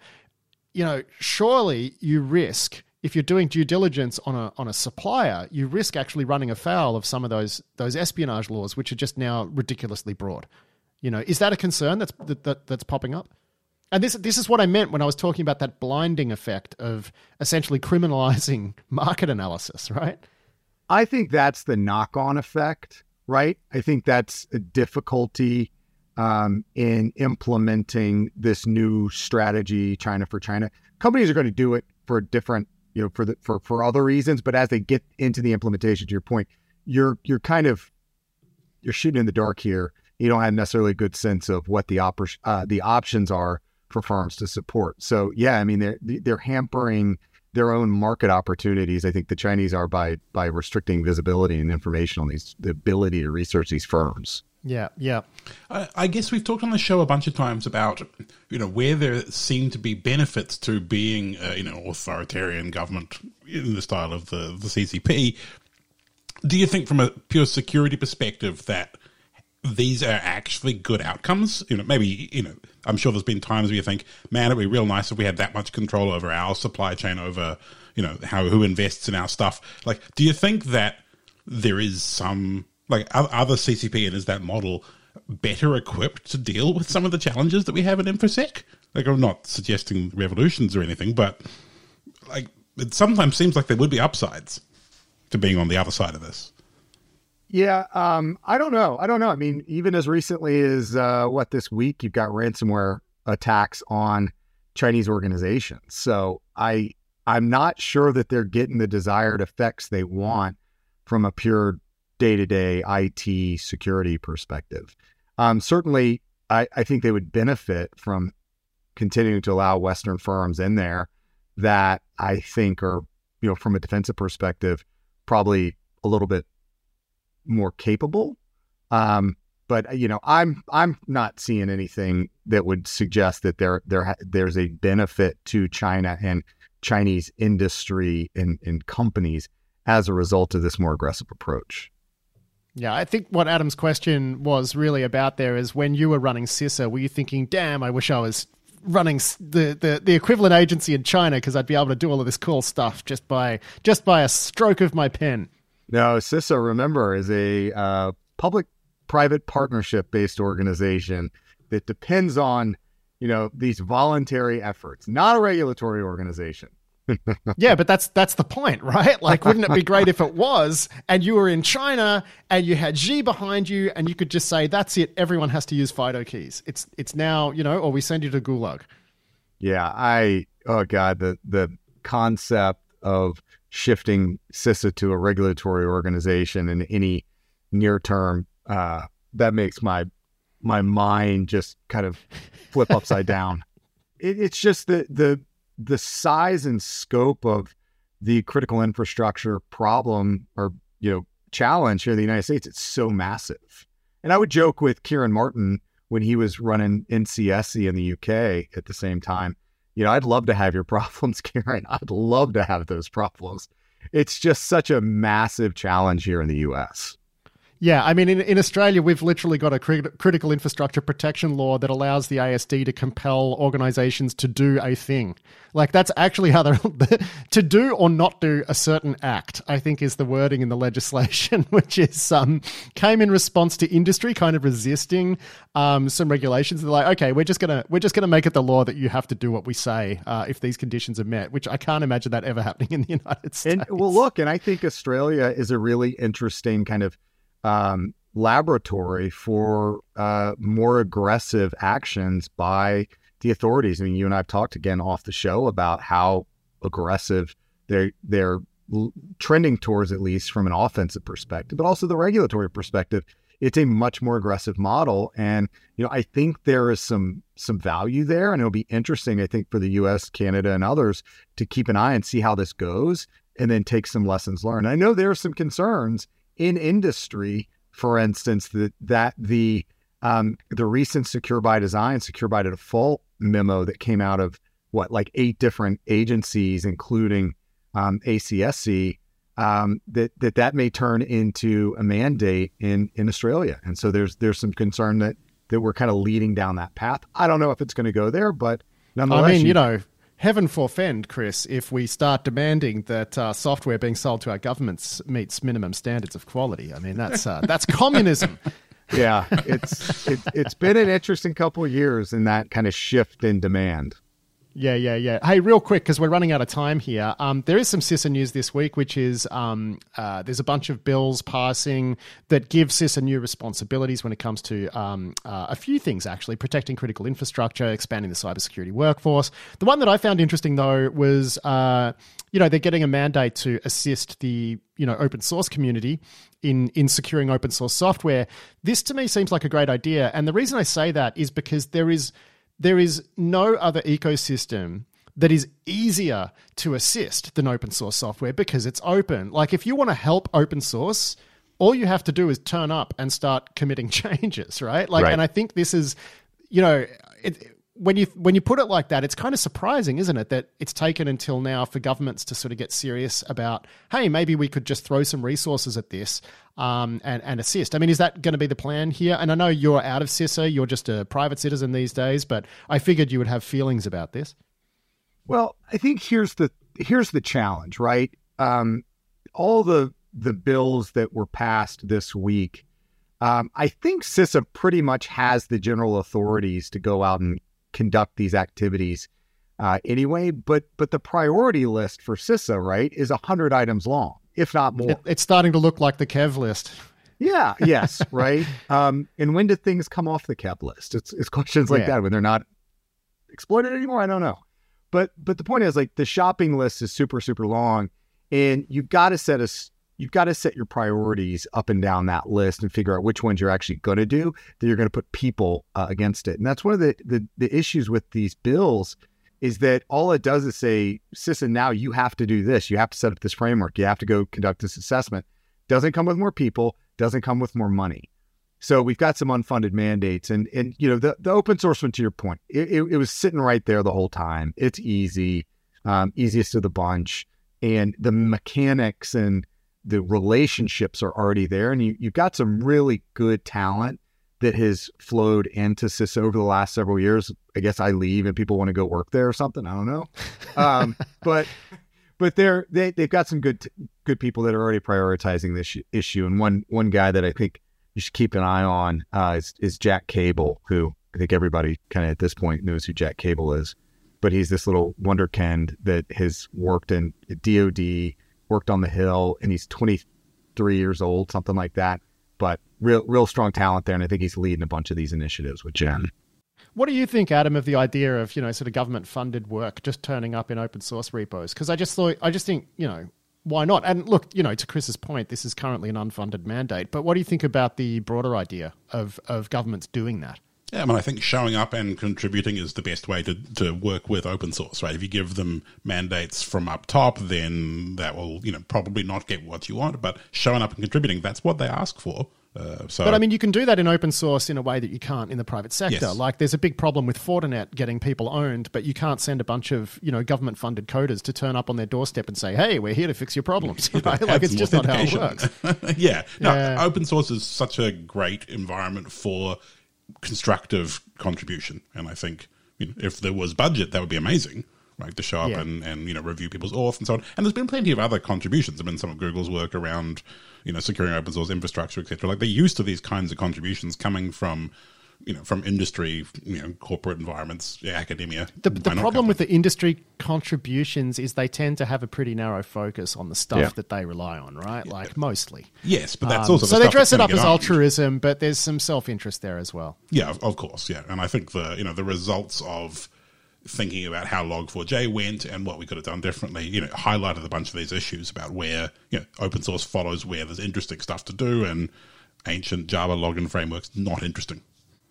Surely you risk, if you're doing due diligence on a supplier, you risk actually running afoul of some of those espionage laws, which are just now ridiculously broad. Is that a concern that's popping up? And this is what I meant when I was talking about that blinding effect of essentially criminalizing market analysis, right? I think that's the knock-on effect, right? I think that's a difficulty in implementing this new strategy, China for China. Companies are going to do it for different, for other reasons, but as they get into the implementation, to your point, you're shooting in the dark here. You don't have necessarily a good sense of what the options are for firms to support. So yeah, I mean, they're hampering their own market opportunities. I think the Chinese are by restricting visibility and information on the ability to research these firms. Yeah, yeah. I guess we've talked on the show a bunch of times about, where there seem to be benefits to being, authoritarian government in the style of the CCP. Do you think from a pure security perspective that these are actually good outcomes? I'm sure there's been times where you think, man, it'd be real nice if we had that much control over our supply chain, over, who invests in our stuff. Like, do you think that there is some, other CCP, and is that model better equipped to deal with some of the challenges that we have in InfoSec? I'm not suggesting revolutions or anything, but it sometimes seems like there would be upsides to being on the other side of this. Yeah, I don't know. I mean, even as recently as this week, you've got ransomware attacks on Chinese organizations. So I'm not sure that they're getting the desired effects they want from a pure day-to-day IT security perspective. Certainly, I think they would benefit from continuing to allow Western firms in there that I think are, from a defensive perspective, probably a little bit more capable. I'm not seeing anything that would suggest that there's a benefit to China and Chinese industry and companies as a result of this more aggressive approach. Yeah, I think what Adam's question was really about there is, when you were running CISA, were you thinking, damn, I wish I was running the equivalent agency in China, because I'd be able to do all of this cool stuff just by a stroke of my pen? No, CISA, remember, is a public-private partnership-based organization that depends on, these voluntary efforts, not a regulatory organization. Yeah, but that's the point, right? Wouldn't it be great if it was, and you were in China and you had Xi behind you and you could just say, that's it, everyone has to use FIDO keys. It's now, or we send you to Gulag. Yeah, the concept of shifting CISA to a regulatory organization in any near term, that makes my mind just kind of flip upside down. it's just the size and scope of the critical infrastructure problem or, you know, challenge here in the United States. It's so massive. And I would joke with Kieran Martin when he was running NCSE in the UK at the same time, you know, I'd love to have your problems, Kieran. I'd love to have those problems. It's just such a massive challenge here in the US. Yeah, I mean, in Australia, we've literally got a critical infrastructure protection law that allows the ASD to compel organizations to do a thing. Like, that's actually how they're... to do or not do a certain act, I think, is the wording in the legislation, which is came in response to industry kind of resisting some regulations. They're like, okay, we're just gonna make it the law that you have to do what we say if these conditions are met, which I can't imagine that ever happening in the United States. And, well, look, and I think Australia is a really interesting kind of laboratory for more aggressive actions by the authorities. I mean, you and I've talked again off the show about how aggressive they're trending towards, at least from an offensive perspective, but also the regulatory perspective. It's a much more aggressive model, and you know, I think there is some value there, and it'll be interesting, I think, for the U.S., Canada, and others to keep an eye and see how this goes, and then take some lessons learned. I know there are some concerns in industry, for instance, the recent Secure by Design, Secure by Default memo that came out of like 8 different agencies, including ACSC, that may turn into a mandate in Australia. And so there's some concern that we're kind of leading down that path. I don't know if it's going to go there, but nonetheless, I mean, you know. Heaven forfend, Chris, if we start demanding that software being sold to our governments meets minimum standards of quality. I mean, that's communism. Yeah, it's been an interesting couple of years in that kind of shift in demand. Yeah. Hey, real quick, because we're running out of time here. There is some CISA news this week, which is there's a bunch of bills passing that give CISA new responsibilities when it comes to a few things, actually, protecting critical infrastructure, expanding the cybersecurity workforce. The one that I found interesting, though, was, they're getting a mandate to assist the, open source community in securing open source software. This, to me, seems like a great idea. And the reason I say that is because there is no other ecosystem that is easier to assist than open source software because it's open. Like, if you want to help open source, all you have to do is turn up and start committing changes, right? Like, right. And I think this is, when you put it like that, it's kind of surprising, isn't it, that it's taken until now for governments to sort of get serious about, hey, maybe we could just throw some resources at this and assist. I mean, is that going to be the plan here? And I know you're out of CISA, you're just a private citizen these days, but I figured you would have feelings about this. Well, I think here's the challenge, right? All the bills that were passed this week, I think CISA pretty much has the general authorities to go out and conduct these activities anyway, but the priority list for CISA, right, is 100 items long, if not more. It's starting to look like the Kev list. Yeah, yes, right? And when do things come off the Kev list? It's questions like that when they're not exploited anymore. I don't know. But the point is, like, the shopping list is super, super long, and you've got to set your priorities up and down that list and figure out which ones you're actually going to do, that you're going to put people against it. And that's one of the issues with these bills, is that all it does is say, CISA, now you have to do this. You have to set up this framework. You have to go conduct this assessment. Doesn't come with more people, doesn't come with more money. So we've got some unfunded mandates. And the open source one, to your point, it was sitting right there the whole time. It's easy, easiest of the bunch. And the mechanics and the relationships are already there, and you've got some really good talent that has flowed into CISA over the last several years. I guess I leave and people want to go work there or something. I don't know. But they've got some good people that are already prioritizing this issue. And one guy that I think you should keep an eye on is Jack Cable, who I think everybody kind of at this point knows who Jack Cable is. But he's this little wonderkind that has worked in DOD, worked on the Hill, and he's 23 years old, something like that. But real strong talent there, and I think he's leading a bunch of these initiatives with Jen. What do you think, Adam, of the idea of, sort of government-funded work just turning up in open source repos? Because I just think, why not? And look, to Chris's point, this is currently an unfunded mandate, but what do you think about the broader idea of governments doing that? Yeah, I mean, I think showing up and contributing is the best way to work with open source, right? If you give them mandates from up top, then that will, you know, probably not get what you want. But showing up and contributing, that's what they ask for. But I mean, you can do that in open source in a way that you can't in the private sector. Yes. Like, there's a big problem with Fortinet getting people owned, but you can't send a bunch of, you know, government-funded coders to turn up on their doorstep and say, "Hey, we're here to fix your problems." You know, like, it's just not how it works. Yeah, no, yeah. Open source is such a great environment for constructive contribution, and I think, you know, if there was budget, that would be amazing. Right, to show up and you know, review people's auth and so on. And there's been plenty of other contributions. I mean, some of Google's work around, you know, securing open source infrastructure, etc. Like, they're used to these kinds of contributions coming from, you know, from industry, you know, corporate environments, academia. The problem with the industry contributions is they tend to have a pretty narrow focus on the stuff that they rely on, right? Yeah. Like, mostly. Yes, but that's also so they dress it up as altruism, but there's some self-interest there as well. Yeah, of course. Yeah, and I think the, you know, the results of thinking about how Log4j went and what we could have done differently, you know, highlighted a bunch of these issues about where, you know, open source follows where there's interesting stuff to do and ancient Java login frameworks not interesting.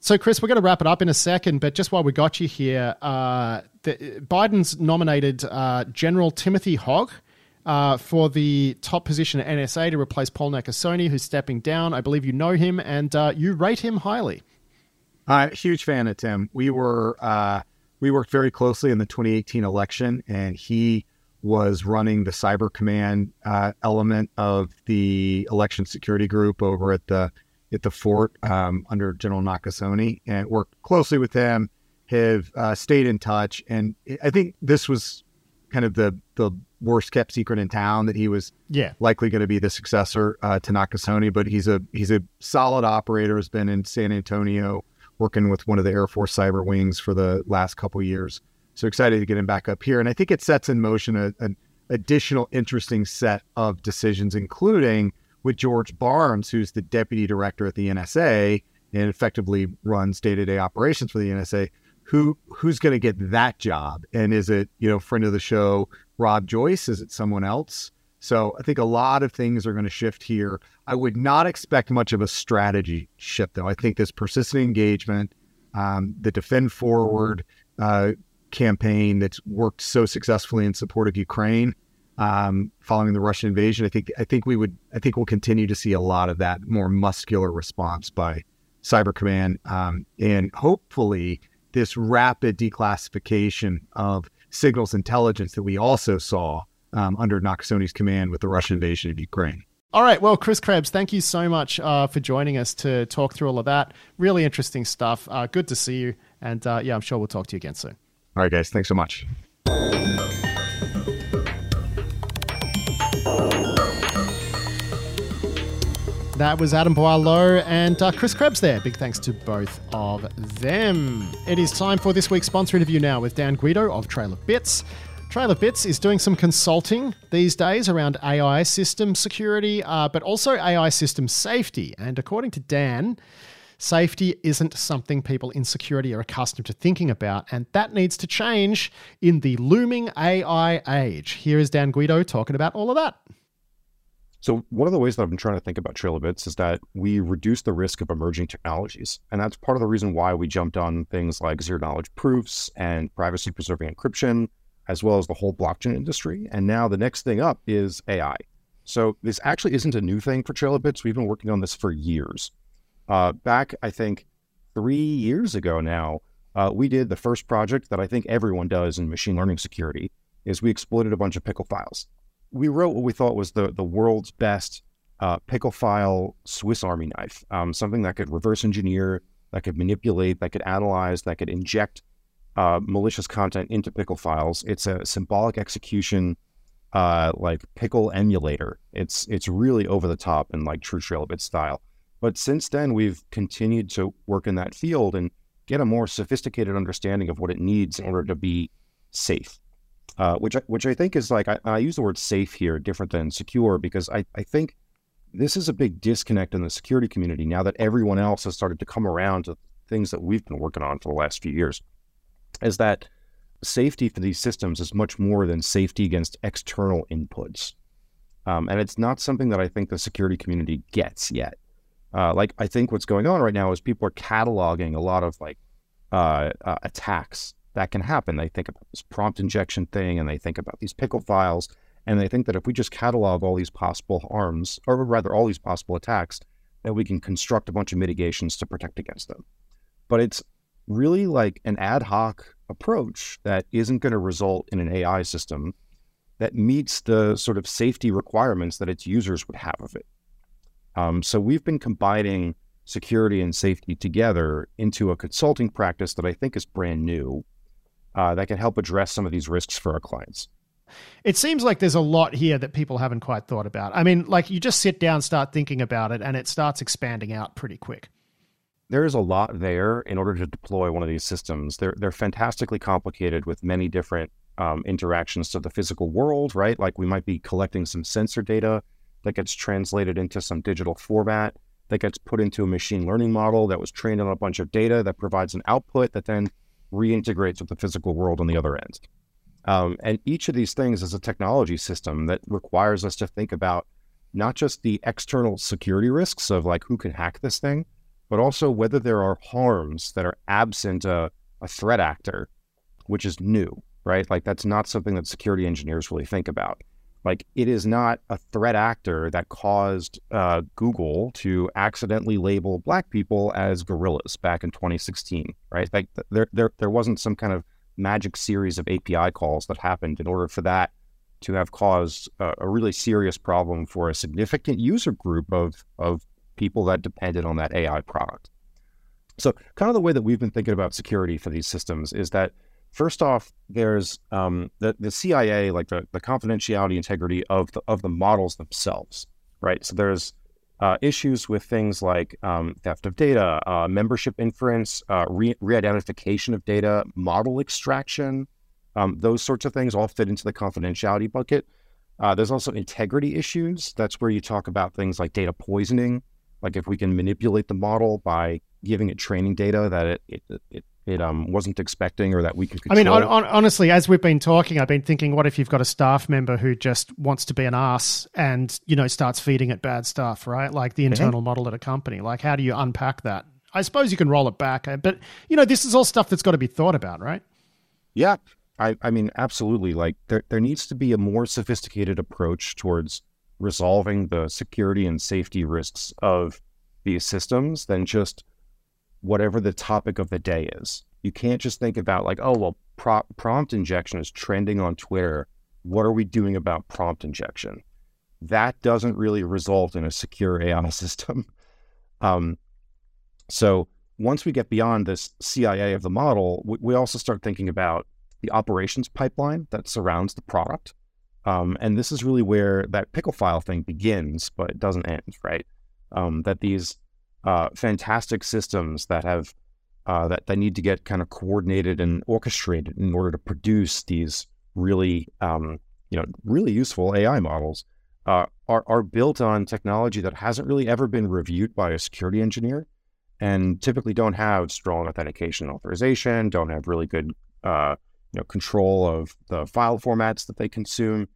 So, Chris, we're going to wrap it up in a second, but just while we got you here, Biden's nominated General Timothy Hogg for the top position at NSA to replace Paul Nakasone, who's stepping down. I believe you know him, and you rate him highly. Huge fan of Tim. We worked very closely in the 2018 election, and he was running the cyber command element of the election security group over at the fort under General Nakasone, and worked closely with him, have stayed in touch. And I think this was kind of the worst kept secret in town that he was likely going to be the successor to Nakasone, but he's a solid operator, has been in San Antonio working with one of the Air Force cyber wings for the last couple of years. So excited to get him back up here. And I think it sets in motion an additional interesting set of decisions, including with George Barnes, who's the deputy director at the NSA and effectively runs day-to-day operations for the NSA, who's going to get that job. And is it, you know, friend of the show, Rob Joyce? Is it someone else? So I think a lot of things are going to shift here. I would not expect much of a strategy shift, though. I think this persistent engagement, the Defend Forward campaign that's worked so successfully in support of Ukraine following the Russian invasion, I think we'll continue to see a lot of that more muscular response by Cyber Command, and hopefully this rapid declassification of signals intelligence that we also saw under Nakasone's command with the Russian invasion of Ukraine. All right. Well, Chris Krebs, thank you so much for joining us to talk through all of that. Really interesting stuff. Good to see you. And yeah, I'm sure we'll talk to you again soon. All right, guys. Thanks so much. That was Adam Boileau and Chris Krebs there. Big thanks to both of them. It is time for this week's sponsor interview now with Dan Guido of Trail of Bits. Trail of Bits is doing some consulting these days around AI system security, but also AI system safety. And according to Dan, safety isn't something people in security are accustomed to thinking about, and that needs to change in the looming AI age. Here is Dan Guido talking about all of that. So one of the ways that I've been trying to think about Trail of Bits is that we reduce the risk of emerging technologies. And that's part of the reason why we jumped on things like zero-knowledge proofs and privacy-preserving encryption, as well as the whole blockchain industry. And now the next thing up is AI. So this actually isn't a new thing for Trail of Bits. We've been working on this for years. Back, I think, 3 years ago now, we did the first project that I think everyone does in machine learning security, is we exploited a bunch of pickle files. We wrote what we thought was the world's best pickle file Swiss Army knife, something that could reverse engineer, that could manipulate, that could analyze, that could inject malicious content into pickle files. It's a symbolic execution, like pickle emulator. It's really over the top and like true Trail of Bits style. But since then, we've continued to work in that field and get a more sophisticated understanding of what it needs in order to be safe. Which I think is like, I use the word safe here different than secure, because I think this is a big disconnect in the security community now that everyone else has started to come around to things that we've been working on for the last few years. Is that safety for these systems is much more than safety against external inputs. And it's not something that I think the security community gets yet. Like, I think what's going on right now is people are cataloging a lot of like attacks that can happen. They think about this prompt injection thing, and they think about these pickle files, and they think that if we just catalog all these possible harms, or rather all these possible attacks, that we can construct a bunch of mitigations to protect against them. But it's really like an ad hoc approach that isn't going to result in an AI system that meets the sort of safety requirements that its users would have of it. So we've been combining security and safety together into a consulting practice that I think is brand new, that can help address some of these risks for our clients. It seems like there's a lot here that people haven't quite thought about. I mean, like, you just sit down, start thinking about it, and it starts expanding out pretty quick. There is a lot there in order to deploy one of these systems. They're fantastically complicated with many different interactions to the physical world, right? Like, we might be collecting some sensor data that gets translated into some digital format that gets put into a machine learning model that was trained on a bunch of data that provides an output that then reintegrates with the physical world on the other end. And each of these things is a technology system that requires us to think about not just the external security risks of like who can hack this thing, but also whether there are harms that are absent a threat actor, which is new, right? Like, that's not something that security engineers really think about. Like, it is not a threat actor that caused Google to accidentally label black people as gorillas back in 2016, right? Like, there wasn't some kind of magic series of API calls that happened in order for that to have caused a really serious problem for a significant user group of people that depended on that AI product. So kind of the way that we've been thinking about security for these systems is that, first off, there's the CIA, like the confidentiality, integrity of the models themselves, right? So there's issues with things like theft of data, membership inference, re-identification of data, model extraction. Those sorts of things all fit into the confidentiality bucket. There's also integrity issues. That's where you talk about things like data poisoning. Like, if we can manipulate the model by giving it training data that it wasn't expecting, or that we could control. I mean, honestly, as we've been talking, I've been thinking, what if you've got a staff member who just wants to be an ass and, you know, starts feeding it bad stuff, right? Like the internal model at a company. Like, how do you unpack that? I suppose you can roll it back, but, you know, this is all stuff that's got to be thought about, right? Yeah, I mean, absolutely. Like, there needs to be a more sophisticated approach towards resolving the security and safety risks of these systems than just whatever the topic of the day is. You can't just think about like, oh, well, prompt injection is trending on Twitter. What are we doing about prompt injection? That doesn't really result in a secure AI system. So once we get beyond this CIA of the model, we also start thinking about the operations pipeline that surrounds the product. And this is really where that pickle file thing begins, but it doesn't end, right? That these fantastic systems that have that they need to get kind of coordinated and orchestrated in order to produce these really really useful AI models are built on technology that hasn't really ever been reviewed by a security engineer, and typically don't have strong authentication and authorization, don't have really good control of the file formats that they consume,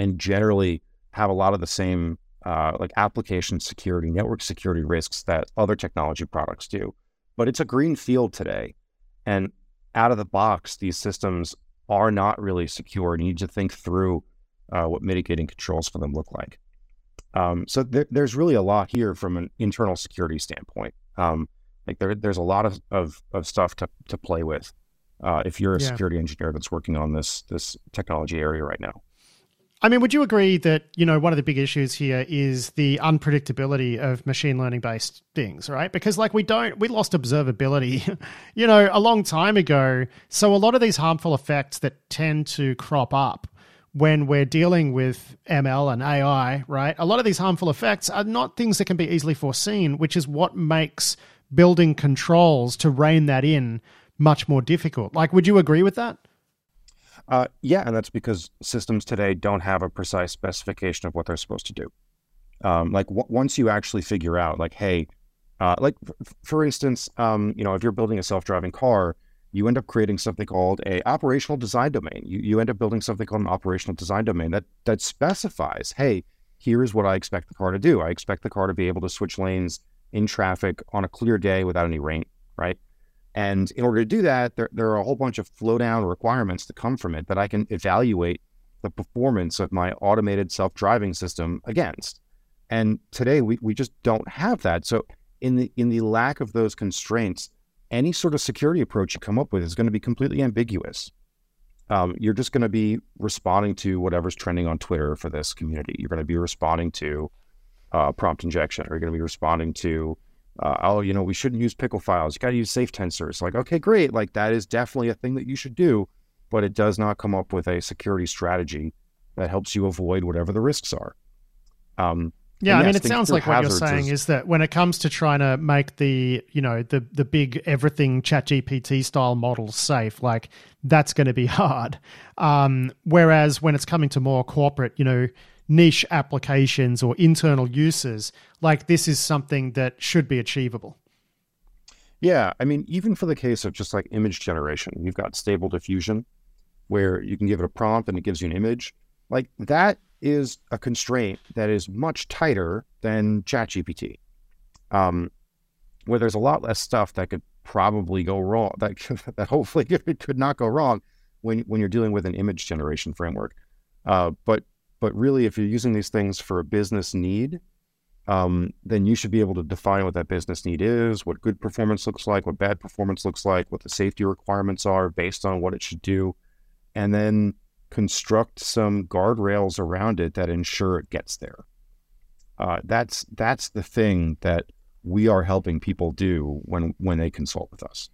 and generally have a lot of the same like application security, network security risks that other technology products do. But it's a green field today. And out of the box, these systems are not really secure. You need to think through what mitigating controls for them look like. So there's really a lot here from an internal security standpoint. Like there's a lot of stuff to play with if you're a security engineer that's working on this technology area right now. I mean, would you agree that, you know, one of the big issues here is the unpredictability of machine learning based things, right? Because like we lost observability, you know, a long time ago. So a lot of these harmful effects that tend to crop up when we're dealing with ML and AI, right? A lot of these harmful effects are not things that can be easily foreseen, which is what makes building controls to rein that in much more difficult. Like, would you agree with that? Yeah, and that's because systems today don't have a precise specification of what they're supposed to do. Like once you actually figure out, like, hey, like for instance, if you're building a self-driving car, you end up creating something called a operational design domain. You end up building something called an operational design domain that specifies, hey, here is what I expect the car to do. I expect the car to be able to switch lanes in traffic on a clear day without any rain, right? And in order to do that, there are a whole bunch of flow down requirements that come from it that I can evaluate the performance of my automated self-driving system against. And today we just don't have that. So in the lack of those constraints, any sort of security approach you come up with is going to be completely ambiguous. You're just going to be responding to whatever's trending on Twitter for this community. You're going to be responding to prompt injection, or you're going to be responding to, oh, you know, we shouldn't use pickle files. You got to use safe tensors. Like, okay, great. Like, that is definitely a thing that you should do, but it does not come up with a security strategy that helps you avoid whatever the risks are. Yeah, I mean, it sounds like what you're saying is that when it comes to trying to make the, you know, the big everything ChatGPT style models safe, like that's going to be hard. Whereas when it's coming to more corporate, you know, niche applications or internal uses, like this is something that should be achievable. Yeah, I mean, even for the case of just like image generation, you've got Stable Diffusion where you can give it a prompt and it gives you an image. Like that is a constraint that is much tighter than ChatGPT, where there's a lot less stuff that could probably go wrong, that hopefully it could not go wrong when you're dealing with an image generation framework. But really, if you're using these things for a business need, then you should be able to define what that business need is, what good performance looks like, what bad performance looks like, what the safety requirements are based on what it should do, and then construct some guardrails around it that ensure it gets there. That's the thing that we are helping people do when they consult with us.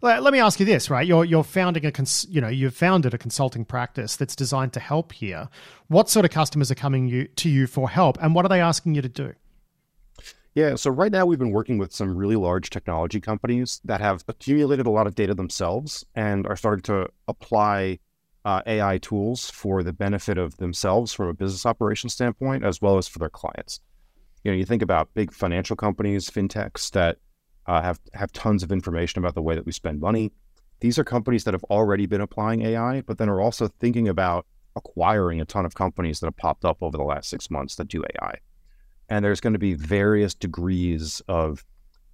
Let me ask you this, right? You're founding a you've founded a consulting practice that's designed to help here. What sort of customers are coming to you for help, and what are they asking you to do? Yeah, so right now we've been working with some really large technology companies that have accumulated a lot of data themselves and are starting to apply AI tools for the benefit of themselves from a business operation standpoint, as well as for their clients. You know, you think about big financial companies, fintechs that have tons of information about the way that we spend money. These are companies that have already been applying AI, but then are also thinking about acquiring a ton of companies that have popped up over the last 6 months that do AI. And there's going to be various degrees of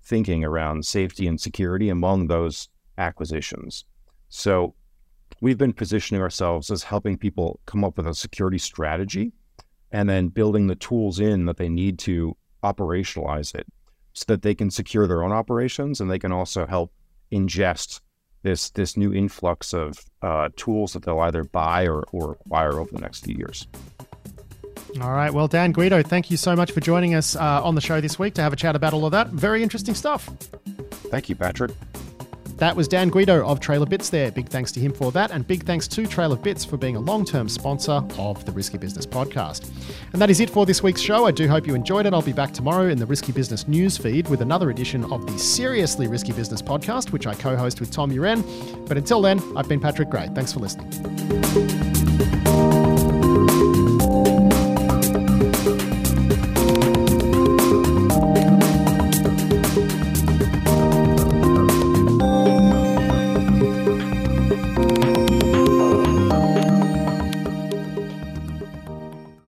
thinking around safety and security among those acquisitions. So we've been positioning ourselves as helping people come up with a security strategy and then building the tools in that they need to operationalize it so that they can secure their own operations, and they can also help ingest this new influx of tools that they'll either buy or acquire over the next few years. All right. Well, Dan Guido, thank you so much for joining us on the show this week to have a chat about all of that. Very interesting stuff. Thank you, Patrick. That was Dan Guido of Trail of Bits there. Big thanks to him for that, and big thanks to Trail of Bits for being a long-term sponsor of the Risky Business podcast. And that is it for this week's show. I do hope you enjoyed it. I'll be back tomorrow in the Risky Business news feed with another edition of the Seriously Risky Business podcast, which I co-host with Tom Uren. But until then, I've been Patrick Gray. Thanks for listening.